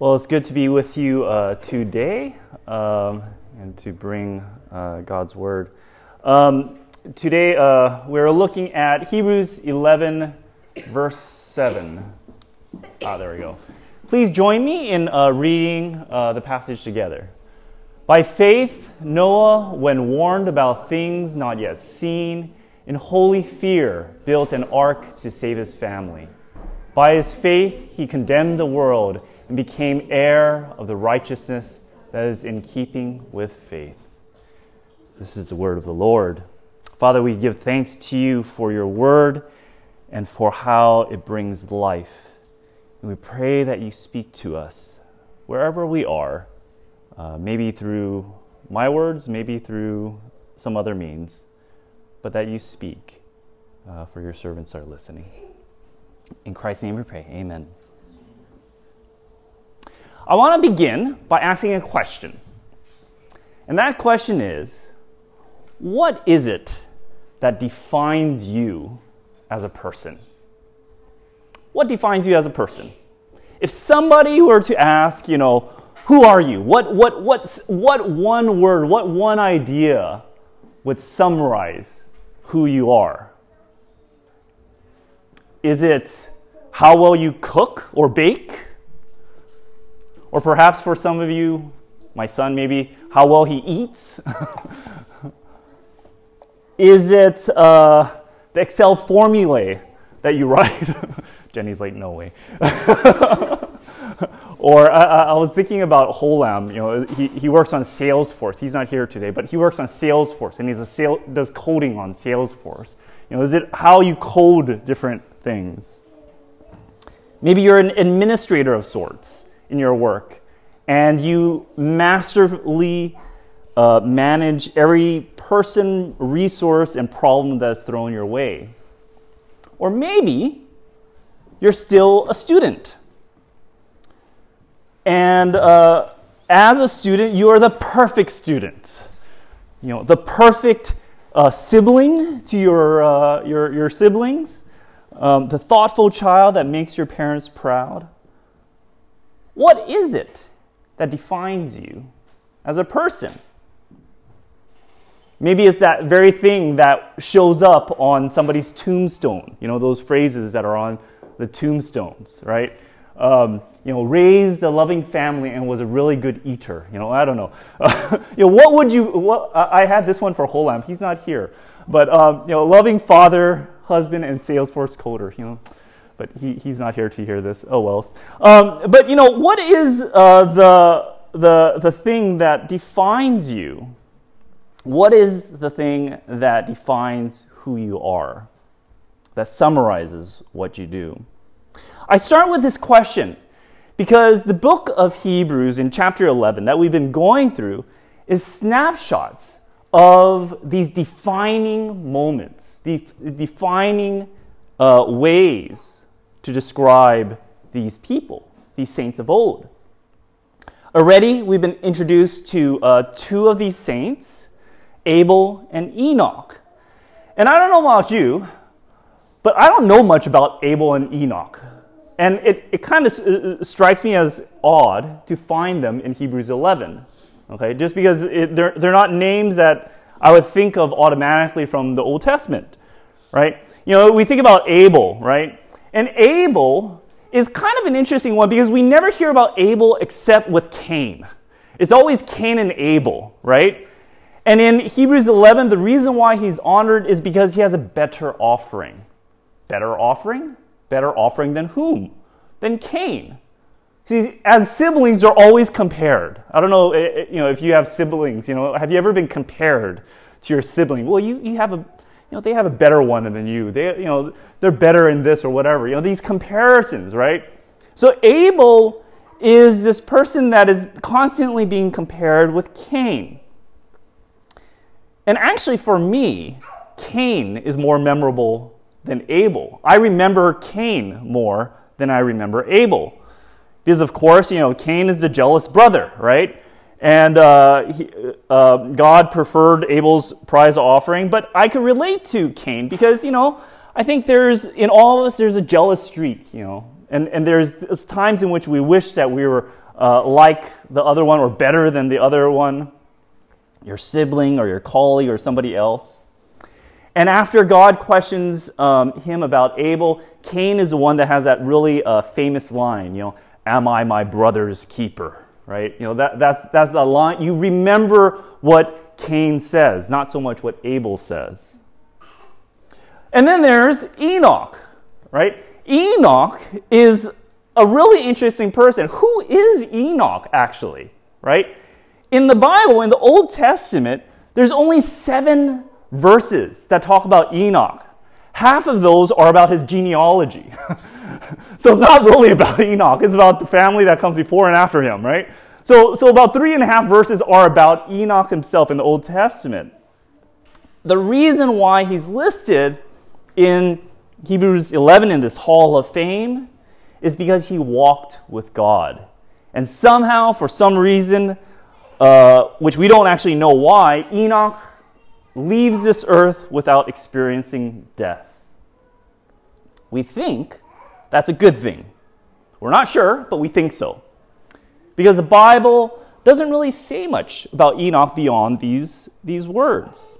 Well, it's good to be with you today and to bring God's Word. Today we're looking at Hebrews 11, verse 7. There we go. Please join me in reading the passage together. By faith, Noah, when warned about things not yet seen, in holy fear built an ark to save his family. By his faith, he condemned the world and became heir of the righteousness that is in keeping with faith. This is the word of the Lord. Father, we give thanks to you for your word and for how it brings life. And we pray that you speak to us wherever we are, maybe through my words, maybe through some other means, but that you speak, for your servants are listening. In Christ's name we pray, amen. I want to begin by asking a question. And that question is, what is it that defines you as a person? What defines you as a person? If somebody were to ask, who are you? What one word, what one idea would summarize who you are? Is it how well you cook or bake? Or perhaps for some of you, my son maybe, how well he eats? Is it the Excel formulae that you write? Jenny's like, no way. Or I was thinking about Holam. He works on Salesforce. He's not here today, but he works on Salesforce, and does coding on Salesforce. Is it how you code different things? Maybe you're an administrator of sorts in your work, and you masterfully manage every person, resource, and problem that's thrown your way. Or maybe you're still a student. And as a student, you are the perfect student. The perfect sibling to your siblings, the thoughtful child that makes your parents proud. What is it that defines you as a person? Maybe it's that very thing that shows up on somebody's tombstone. Those phrases that are on the tombstones, right? Raised a loving family and was a really good eater. I don't know. I had this one for Holam. He's not here. But, loving father, husband, and Salesforce coder, But he's not here to hear this. Oh well. What is the thing that defines you? What is the thing that defines who you are? That summarizes what you do. I start with this question because the book of Hebrews in chapter 11 that we've been going through is snapshots of these defining moments, defining ways to describe these people, these saints of old. Already, we've been introduced to two of these saints, Abel and Enoch. And I don't know about you, but I don't know much about Abel and Enoch. And it kind of strikes me as odd to find them in Hebrews 11. Okay, just because they're not names that I would think of automatically from the Old Testament, right? We think about Abel, right? And Abel is kind of an interesting one because we never hear about Abel except with Cain. It's always Cain and Abel, right? And in Hebrews 11, the reason why he's honored is because he has a better offering. Better offering? Better offering than whom? Than Cain. See, as siblings, they're always compared. I don't know, if you have siblings, have you ever been compared to your sibling? Well, you have a... they have a better one than you. They're better in this or whatever. These comparisons, right? So Abel is this person that is constantly being compared with Cain. And actually for me, Cain is more memorable than Abel. I remember Cain more than I remember Abel. Because of course, Cain is the jealous brother, right? And God preferred Abel's prize offering. But I could relate to Cain because, I think in all of us, there's a jealous streak, and there's times in which we wish that we were like the other one or better than the other one, your sibling or your colleague or somebody else. And after God questions him about Abel, Cain is the one that has that really famous line, you know, "Am I my brother's keeper?" Right? You know, that's the line. You remember what Cain says, not so much what Abel says. And then there's Enoch, right? Enoch is a really interesting person. Who is Enoch, actually, right? In the Bible, in the Old Testament, there's only 7 verses that talk about Enoch. Half of those are about his genealogy. So it's not really about Enoch. It's about the family that comes before and after him, right? So about 3.5 verses are about Enoch himself in the Old Testament. The reason why he's listed in Hebrews 11 in this Hall of Fame is because he walked with God. And somehow, for some reason, which we don't actually know why, Enoch leaves this earth without experiencing death. We think that's a good thing. We're not sure, but we think so. Because the Bible doesn't really say much about Enoch beyond these words.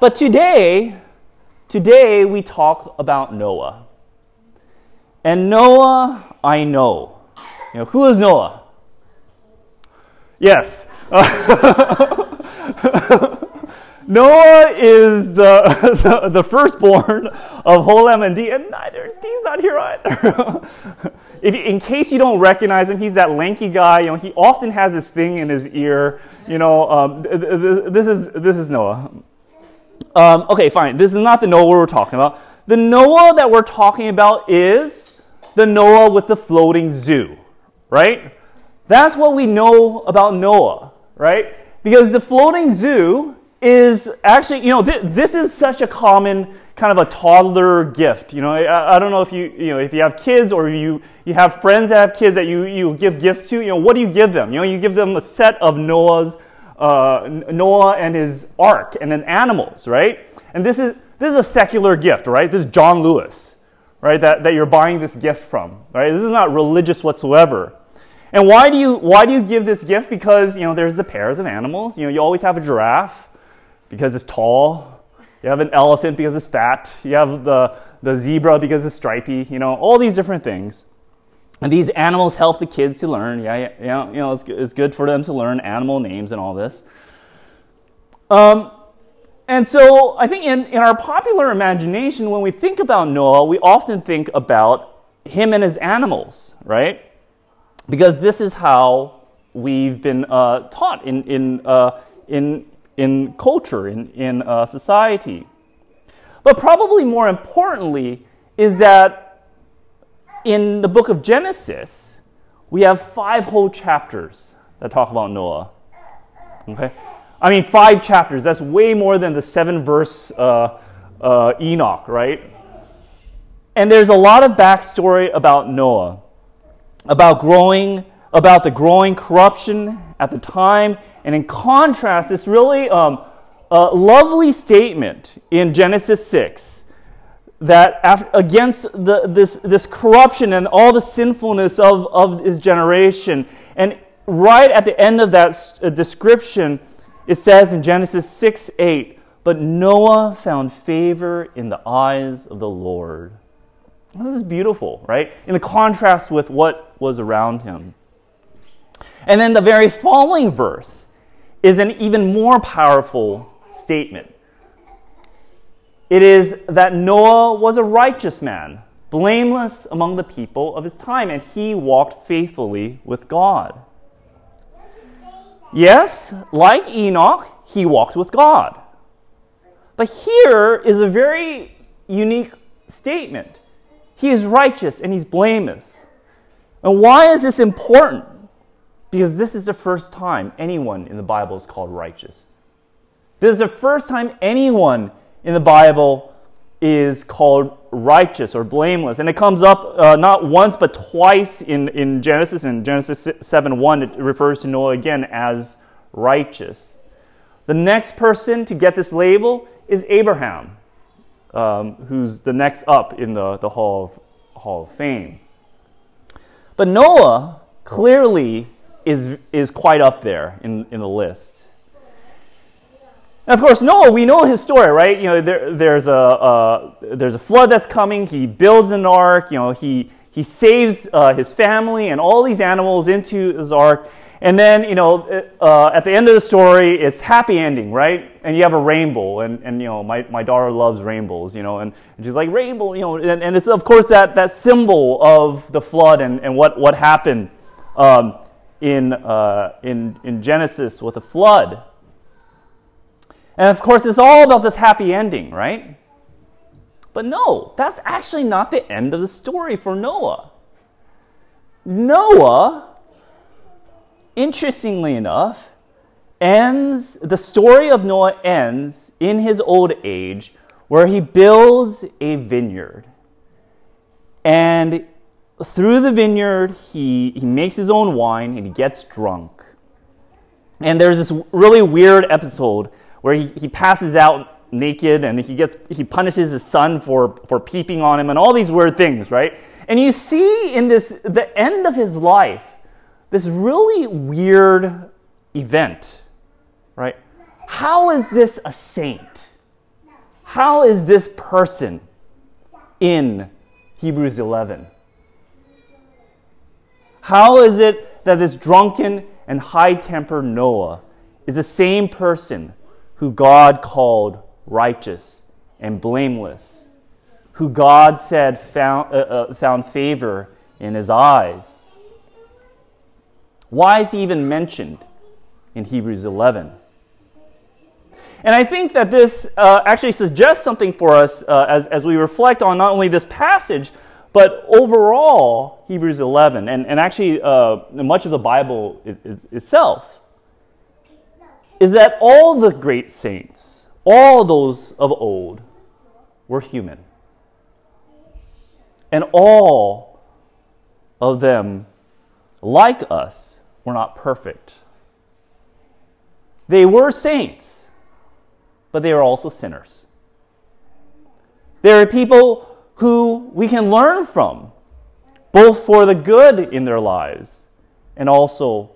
But today we talk about Noah. And Noah, I know. You know, who is Noah? Yes. Noah is the firstborn of Holam and Dee, and neither Dee's not here either. In case you don't recognize him, he's that lanky guy. You know, he often has this thing in his ear. You know, this is Noah. Okay, fine. This is not the Noah we're talking about. The Noah that we're talking about is the Noah with the floating zoo, right? That's what we know about Noah, right? Because the floating zoo is actually, you know, this is such a common kind of a toddler gift. You know, I don't know if you have kids or you have friends that have kids that you give gifts to. You know, what do you give them? You know, you give them a set of Noah and his ark and then animals, right? And this is a secular gift, right? This is John Lewis, right? That you're buying this gift from, right? This is not religious whatsoever. And why do you give this gift? Because, you know, there's the pairs of animals. You know, you always have a giraffe because it's tall. You have an elephant because it's fat. You have the zebra because it's stripy. You know, all these different things. And these animals help the kids to learn. Yeah, you know, it's good for them to learn animal names and all this. And so I think in our popular imagination, when we think about Noah, we often think about him and his animals, right? Because this is how we've been taught in culture, in society. But probably more importantly is that in the book of Genesis, we have 5 whole chapters that talk about Noah. Okay, I mean 5 chapters. That's way more than the 7-verse Enoch, right? And there's a lot of backstory about Noah. About the growing corruption at the time, and in contrast, this really lovely statement in Genesis 6 that against this corruption and all the sinfulness of his generation, and right at the end of that description, it says in Genesis 6:8, "But Noah found favor in the eyes of the Lord." This is beautiful, right? In the contrast with what was around him. And then the very following verse is an even more powerful statement. It is that Noah was a righteous man, blameless among the people of his time, and he walked faithfully with God. Yes, like Enoch, he walked with God. But here is a very unique statement. He is righteous and he's blameless. And why is this important? Because this is the first time anyone in the Bible is called righteous. This is the first time anyone in the Bible is called righteous or blameless. And it comes up not once but twice in Genesis. In Genesis 7:1, it refers to Noah again as righteous. The next person to get this label is Abraham. Who's the next up in the Hall of Fame. But Noah clearly is quite up there in the list. And of course, Noah, we know his story, right? You know, there's a flood that's coming. He builds an ark. You know, he saves his family and all these animals into his ark. And then, you know, at the end of the story, it's happy ending, right? And you have a rainbow, and you know, my daughter loves rainbows, you know, and she's like, rainbow, you know, and it's, of course, that symbol of the flood and what happened in Genesis with the flood. And, of course, it's all about this happy ending, right? But no, that's actually not the end of the story for Noah. Noah, interestingly enough, the story of Noah ends in his old age, where he builds a vineyard. And through the vineyard, he makes his own wine and he gets drunk. And there's this really weird episode where he passes out naked and he punishes his son for peeping on him and all these weird things, right? And you see in the end of his life, this really weird event, right? How is this a saint? How is this person in Hebrews 11? How is it that this drunken and high-tempered Noah is the same person who God called righteous and blameless, who God said found favor in his eyes? Why is he even mentioned in Hebrews 11? And I think that this actually suggests something for us as we reflect on not only this passage, but overall Hebrews 11, and actually much of the Bible itself, is that all the great saints, all those of old, were human. And all of them, like us, were not perfect. They were saints, but they are also sinners. There are people who we can learn from, both for the good in their lives and also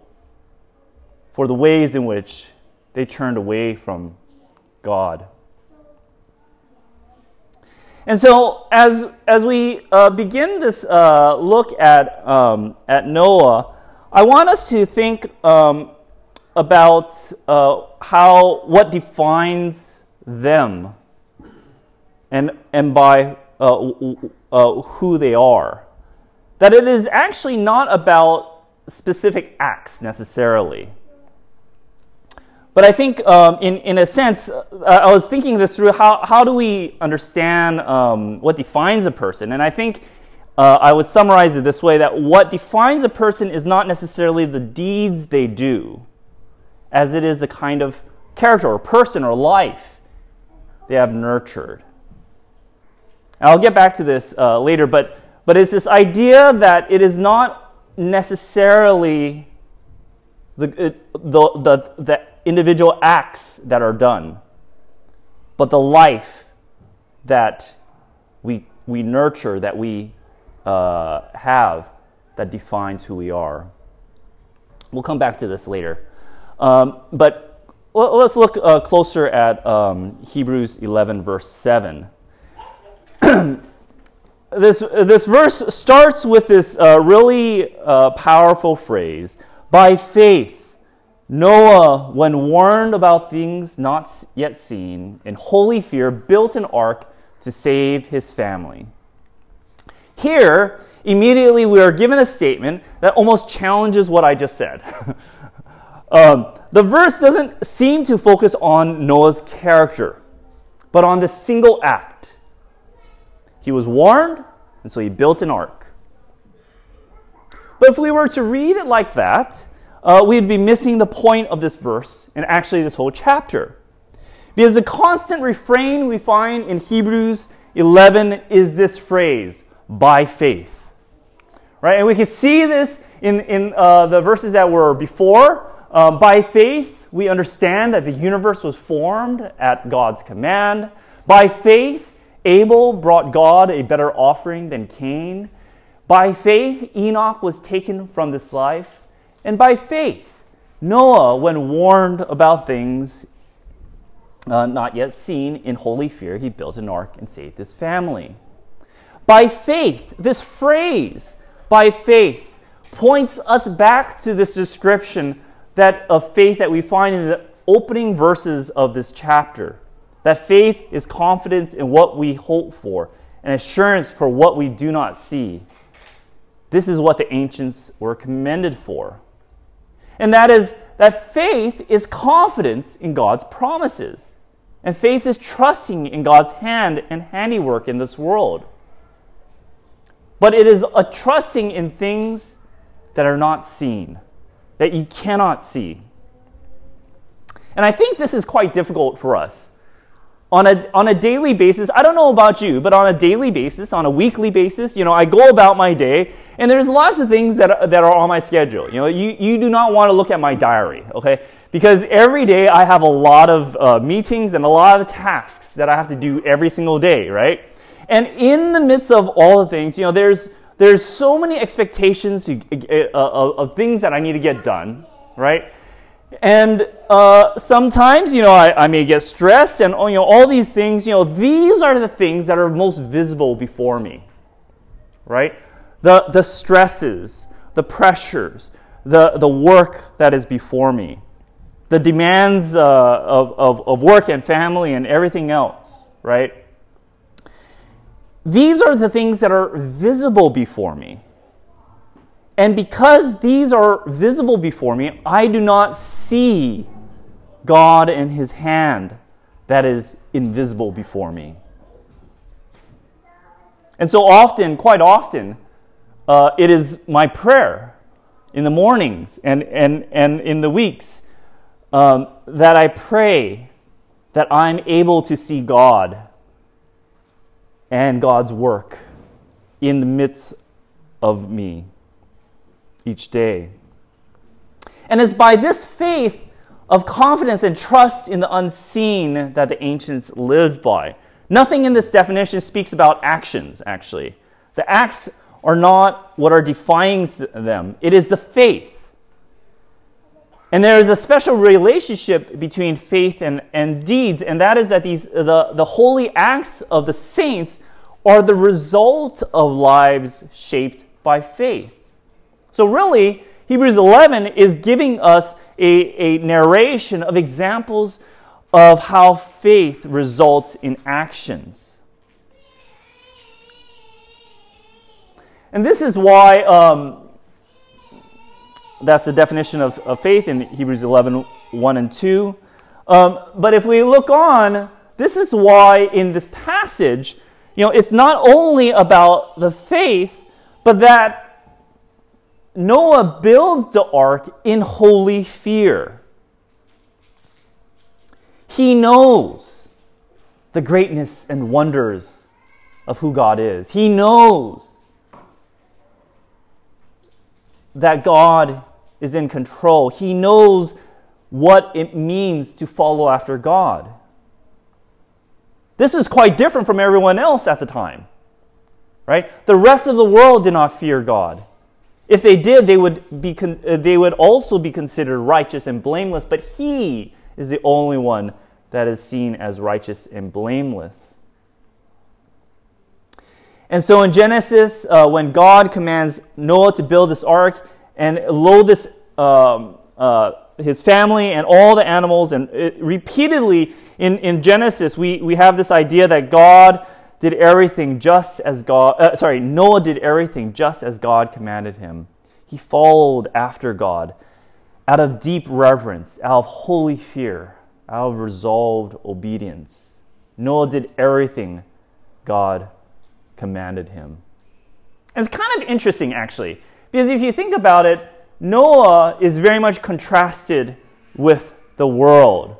for the ways in which they turned away from God. And so, as we begin this look at Noah, I want us to think about what defines them and by who they are. That it is actually not about specific acts necessarily. But I think in a sense, I was thinking this through, how do we understand what defines a person? And I think I would summarize it this way, that what defines a person is not necessarily the deeds they do, as it is the kind of character or person or life they have nurtured. And I'll get back to this later, but it's this idea that it is not necessarily the individual acts that are done, but the life that we nurture, that we have, that defines who we are. We'll come back to this later. But let's look closer at Hebrews 11, verse 7. This verse starts with this really powerful phrase, "By faith, Noah, when warned about things not yet seen, in holy fear, built an ark to save his family." Here, immediately we are given a statement that almost challenges what I just said. The verse doesn't seem to focus on Noah's character, but on the single act. He was warned, and so he built an ark. But if we were to read it like that, we'd be missing the point of this verse, and actually this whole chapter. Because the constant refrain we find in Hebrews 11 is this phrase, "by faith," right? And we can see this in the verses that were before. By faith, we understand that the universe was formed at God's command. By faith, Abel brought God a better offering than Cain. By faith, Enoch was taken from this life, and by faith, Noah, when warned about things not yet seen, in holy fear, he built an ark and saved his family. By faith, this phrase, by faith, points us back to this description that of faith that we find in the opening verses of this chapter. That faith is confidence in what we hope for, and assurance for what we do not see. This is what the ancients were commended for. And that is that faith is confidence in God's promises. And faith is trusting in God's hand and handiwork in this world. But it is a trusting in things that are not seen, that you cannot see. And I think this is quite difficult for us. On a daily basis, I don't know about you, but on a daily basis, on a weekly basis, I go about my day, and there's lots of things that are on my schedule. You do not want to look at my diary, okay? Because every day I have a lot of meetings and a lot of tasks that I have to do every single day, right? And in the midst of all the things, there's so many expectations of things that I need to get done, right? And sometimes, I may get stressed, and all these things, these are the things that are most visible before me, right? The stresses, the pressures, the work that is before me, the demands of work and family and everything else, right? These are the things that are visible before me. And because these are visible before me, I do not see God and His hand that is invisible before me. And so often, quite often, it is my prayer in the mornings and in the weeks that I pray that I'm able to see God and God's work in the midst of me each day. And it's by this faith of confidence and trust in the unseen that the ancients lived by. Nothing in this definition speaks about actions, actually. The acts are not what are defining them. It is the faith. And there is a special relationship between faith and deeds, and that is that the holy acts of the saints are the result of lives shaped by faith. So really, Hebrews 11 is giving us a narration of examples of how faith results in actions. And this is why, that's the definition of faith in Hebrews 11, 1 and 2. But if we look on, this is why in this passage, it's not only about the faith, but that Noah builds the ark in holy fear. He knows the greatness and wonders of who God is. He knows that God is in control. He knows what it means to follow after God. This is quite different from everyone else at the time, right? The rest of the world did not fear God. If they did, they would also be considered righteous and blameless, but he is the only one that is seen as righteous and blameless. And so in Genesis, when God commands Noah to build this ark and load this his family and all the animals, and repeatedly in Genesis, we have this idea that God did everything just as God... Noah did everything just as God commanded him. He followed after God out of deep reverence, out of holy fear, out of resolved obedience. Noah did everything God commanded him. And it's kind of interesting, actually, because if you think about it, Noah is very much contrasted with the world.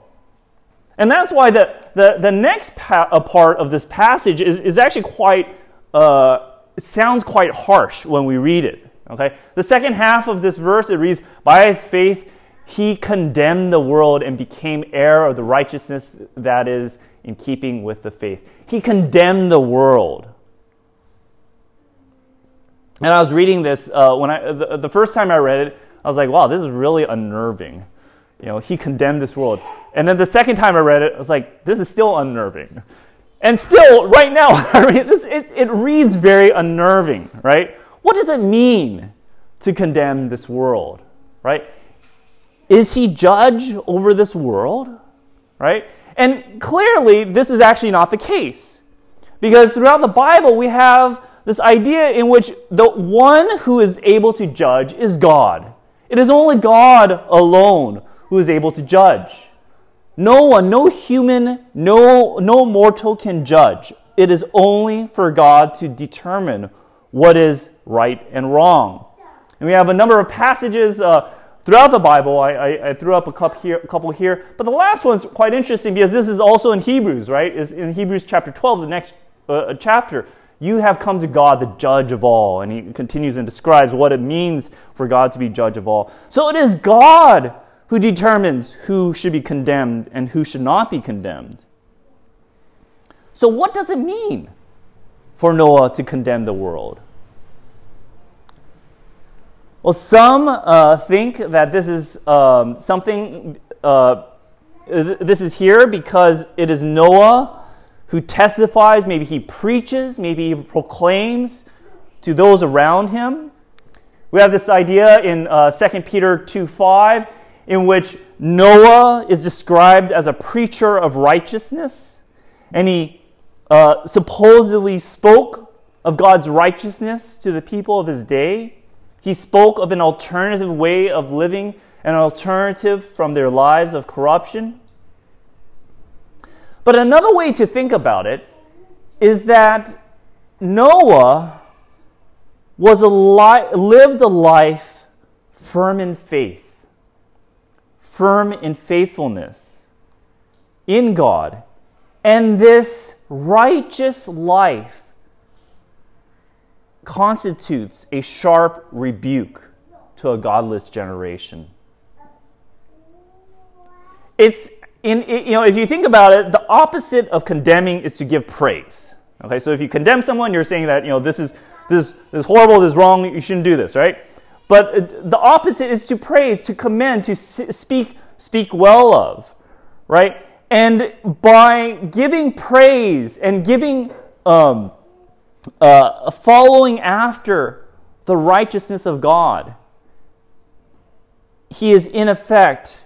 And that's why the next part of this passage is actually quite, it sounds quite harsh when we read it. Okay, the second half of this verse, it reads, "By his faith he condemned the world and became heir of the righteousness that is in keeping with the faith." He condemned the world. And I was reading this when the first time I read it, I was like, wow, this is really unnerving. You know, he condemned this world. And then the second time I read it, I was like, this is still unnerving. And still, right now, I mean, it reads very unnerving, right? What does it mean to condemn this world, right? Is he judge over this world, right? And clearly, this is actually not the case. Because throughout the Bible, we have this idea in which the one who is able to judge is God. It is only God alone who is able to judge. No one, no human, no mortal can judge. It is only for God to determine what is right and wrong. And we have a number of passages throughout the Bible. I threw up a couple here. But the last one's quite interesting because this is also in Hebrews, right? It's in Hebrews chapter 12, the next chapter. You have come to God, the judge of all. And he continues and describes what it means for God to be judge of all. So it is God who determines who should be condemned and who should not be condemned. So what does it mean for Noah to condemn the world? Well, some think that this is something, this is here because it is Noah who testifies, maybe he preaches, maybe he proclaims to those around him. We have this idea in 2 Peter 2:5, in which Noah is described as a preacher of righteousness, and he supposedly spoke of God's righteousness to the people of his day. He spoke of an alternative way of living, an alternative from their lives of corruption. But another way to think about it is that Noah was lived a life firm in faith, firm in faithfulness in God. And this righteous life constitutes a sharp rebuke to a godless generation. It's if you think about it, the opposite of condemning is to give praise. Okay, so if you condemn someone, you're saying that, you know, this is horrible, this is wrong, you shouldn't do this, right? But the opposite is to praise, to commend, to speak well of, right? And by giving praise and giving following after the righteousness of God, he is in effect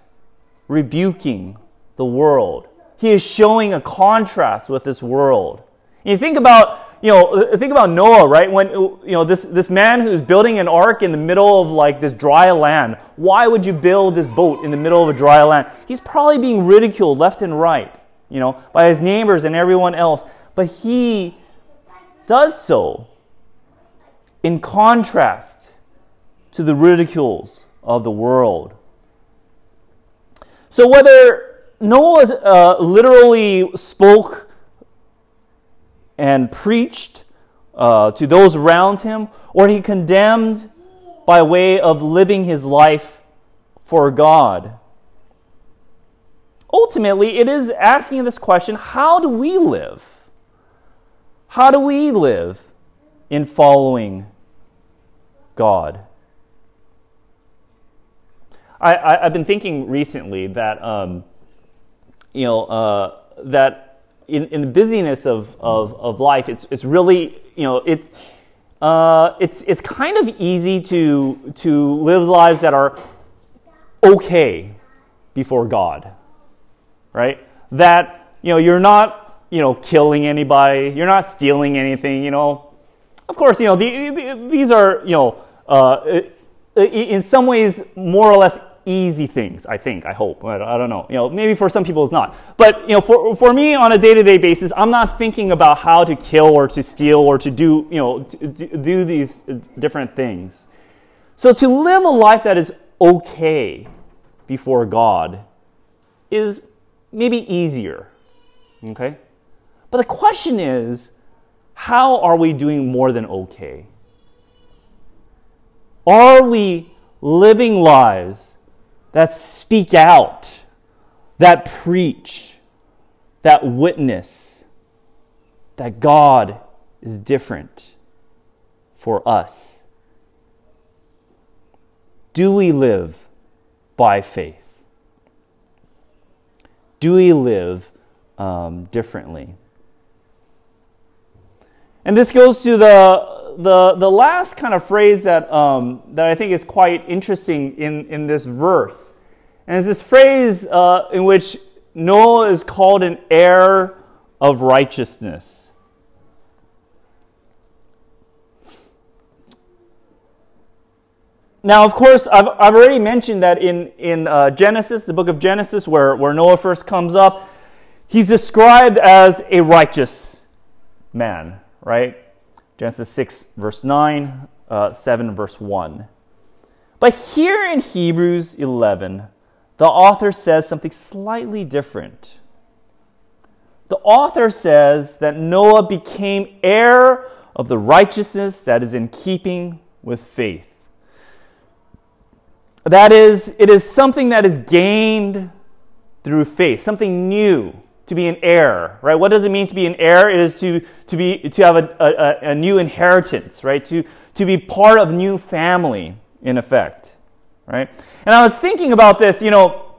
rebuking the world. He is showing a contrast with this world. And you think about, Noah, right? When this man who's building an ark in the middle of like this dry land. Why would you build this boat in the middle of a dry land? He's probably being ridiculed left and right, by his neighbors and everyone else. But he does so in contrast to the ridicules of the world. So whether Noah literally spoke and preached to those around him, or he condemned by way of living his life for God. Ultimately, it is asking this question, how do we live? How do we live in following God? I've been thinking recently that that in the busyness of life, it's really, it's kind of easy to live lives that are okay before God, right? That, you're not, killing anybody, you're not stealing anything, Of course, these are, in some ways more or less easy things, I think, I hope. I don't know. Maybe for some people it's not. But, for me on a day-to-day basis, I'm not thinking about how to kill or to steal or to do, do these different things. So to live a life that is okay before God is maybe easier. Okay? But the question is, how are we doing more than okay? Are we living lives that speak out, that preach, that witness that God is different for us Do we live by faith? Do we live differently? And this goes to the last kind of phrase that I think is quite interesting in this verse. And it's this phrase in which Noah is called an heir of righteousness. Now, of course, I've already mentioned that in Genesis, the book of Genesis, where Noah first comes up, he's described as a righteous man, right? Genesis 6, verse 9, 7, verse 1. But here in Hebrews 11, the author says something slightly different. The author says that Noah became heir of the righteousness that is in keeping with faith. That is, it is something that is gained through faith, something new to be an heir, right? What does it mean to be an heir? It is to have a new inheritance, right? To be part of new family, in effect, right? And I was thinking about this, you know,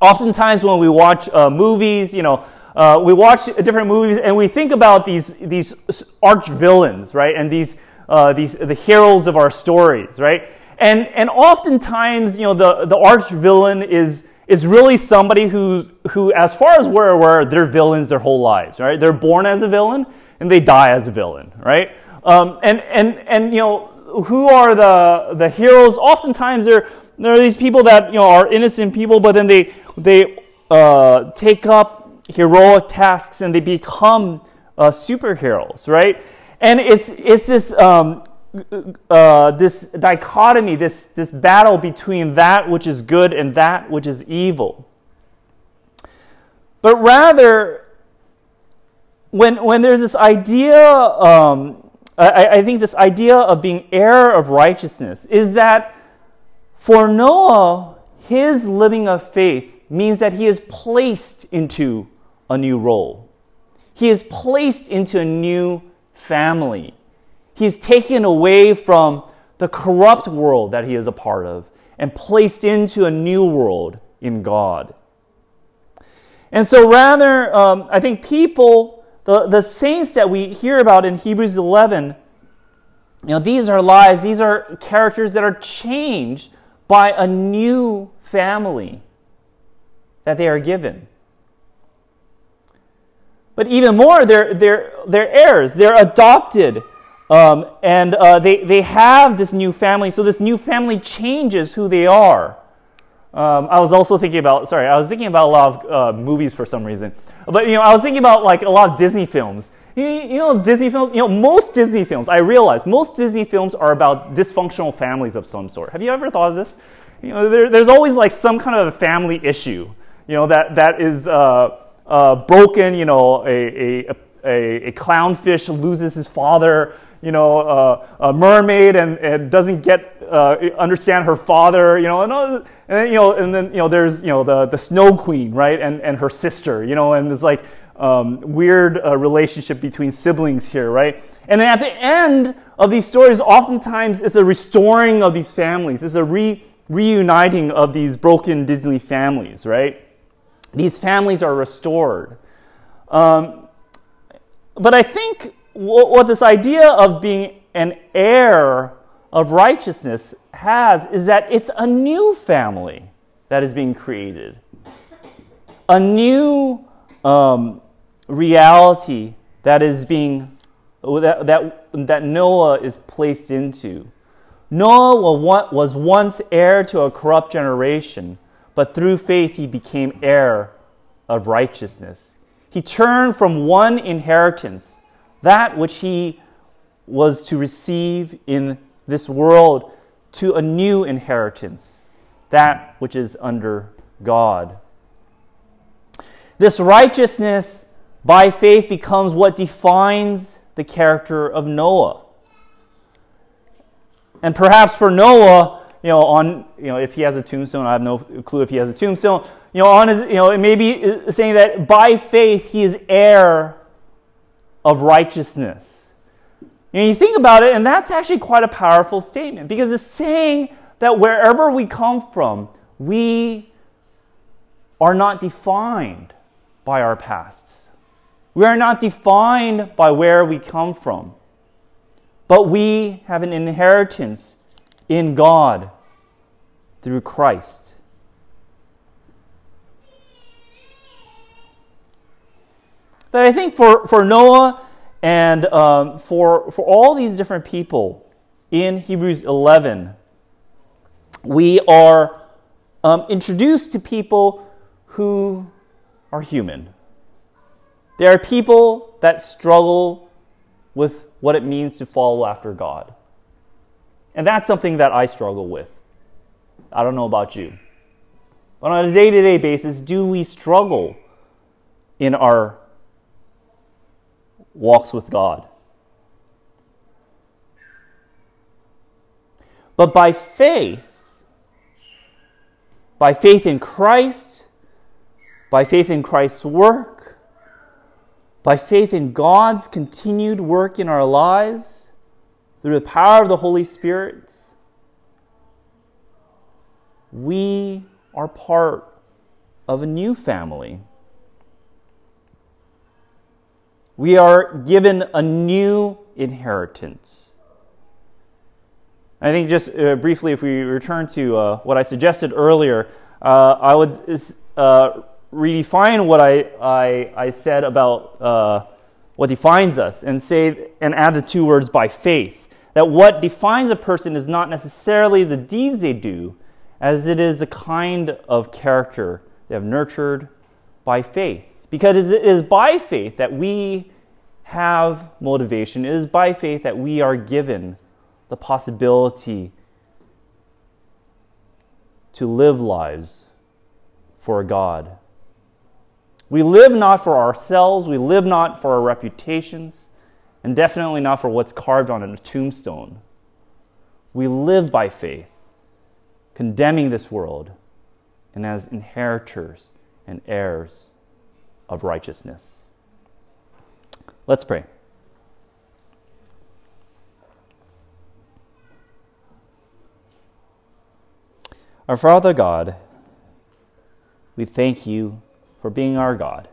oftentimes when we watch movies, you know, we watch different movies and we think about these arch villains, right? And the heroes of our stories, right? And oftentimes, you know, the arch villain is really somebody who, as far as we're aware, they're villains their whole lives, right? They're born as a villain and they die as a villain, right? And you know, who are the heroes? Oftentimes there are these people that, you know, are innocent people, but then they take up heroic tasks and they become superheroes, right? And it's this this dichotomy, this battle between that which is good and that which is evil. But rather, when there's this idea, I think this idea of being heir of righteousness is that for Noah, his living of faith means that he is placed into a new role. He is placed into a new family. He's taken away from the corrupt world that he is a part of and placed into a new world in God. And so rather, I think people, the saints that we hear about in Hebrews 11, you know, these are lives, these are characters that are changed by a new family that they are given. But even more, they're heirs. They're adopted, and they have this new family. So this new family changes who they are. I was thinking about a lot of movies for some reason. But you know, I was thinking about like a lot of Disney films. You know, Disney films. You know, most Disney films. I realize most Disney films are about dysfunctional families of some sort. Have you ever thought of this? You know, there's always like some kind of a family issue. You know, that is broken. You know, a clownfish loses his father. You know, a mermaid and doesn't get understand her father. You know, and then there's, you know, the Snow Queen, right, and her sister. You know, and there's like weird relationship between siblings here, right? And then at the end of these stories, oftentimes it's a restoring of these families. It's a reuniting of these broken Disney families, right? These families are restored. But I think what this idea of being an heir of righteousness has is that it's a new family that is being created. A new reality that is being, that Noah is placed into. Noah was once heir to a corrupt generation, but through faith he became heir of righteousness. He turned from one inheritance, that which he was to receive in this world, to a new inheritance, that which is under God. This righteousness by faith becomes what defines the character of Noah. And perhaps for Noah, you know, if he has a tombstone, I have no clue if he has a tombstone. You know, it may be saying that by faith he is heir of righteousness. And you think about it, and that's actually quite a powerful statement because it's saying that wherever we come from, we are not defined by our pasts. We are not defined by where we come from, but we have an inheritance in God through Christ. That I think for Noah and for all these different people in Hebrews 11, we are introduced to people who are human. There are people that struggle with what it means to follow after God. And that's something that I struggle with. I don't know about you. But on a day-to-day basis, do we struggle in our walks with God? But by faith in Christ, by faith in Christ's work, by faith in God's continued work in our lives, through the power of the Holy Spirit, we are part of a new family. We are given a new inheritance. I think just briefly, if we return to what I suggested earlier, I would redefine what I said about what defines us, and add the two words by faith. That what defines a person is not necessarily the deeds they do, as it is the kind of character they have nurtured by faith. Because it is by faith that we have motivation. It is by faith that we are given the possibility to live lives for God. We live not for ourselves. We live not for our reputations. And definitely not for what's carved on a tombstone. We live by faith, condemning this world, and as inheritors and heirs of righteousness. Let's pray. Our Father God, we thank you for being our God.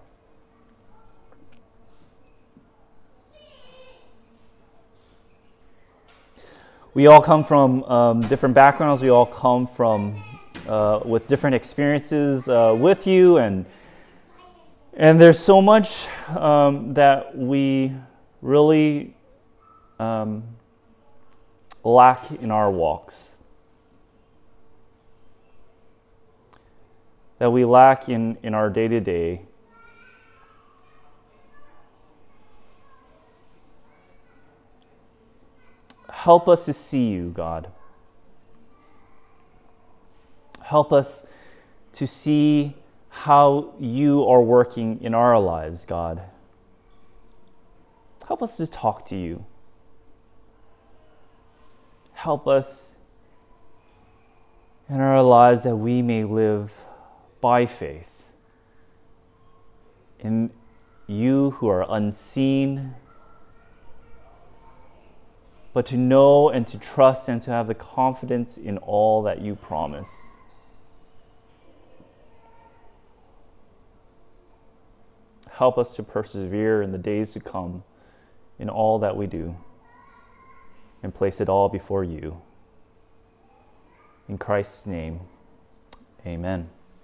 We all come from different backgrounds. We all come from with different experiences with you, and there's so much that we really lack in our walks. That we lack in our day-to-day. Help us to see you, God. Help us to see how you are working in our lives, God. Help us to talk to you. Help us in our lives that we may live by faith in you who are unseen, but to know and to trust and to have the confidence in all that you promise. Help us to persevere in the days to come in all that we do, and place it all before you. In Christ's name, amen.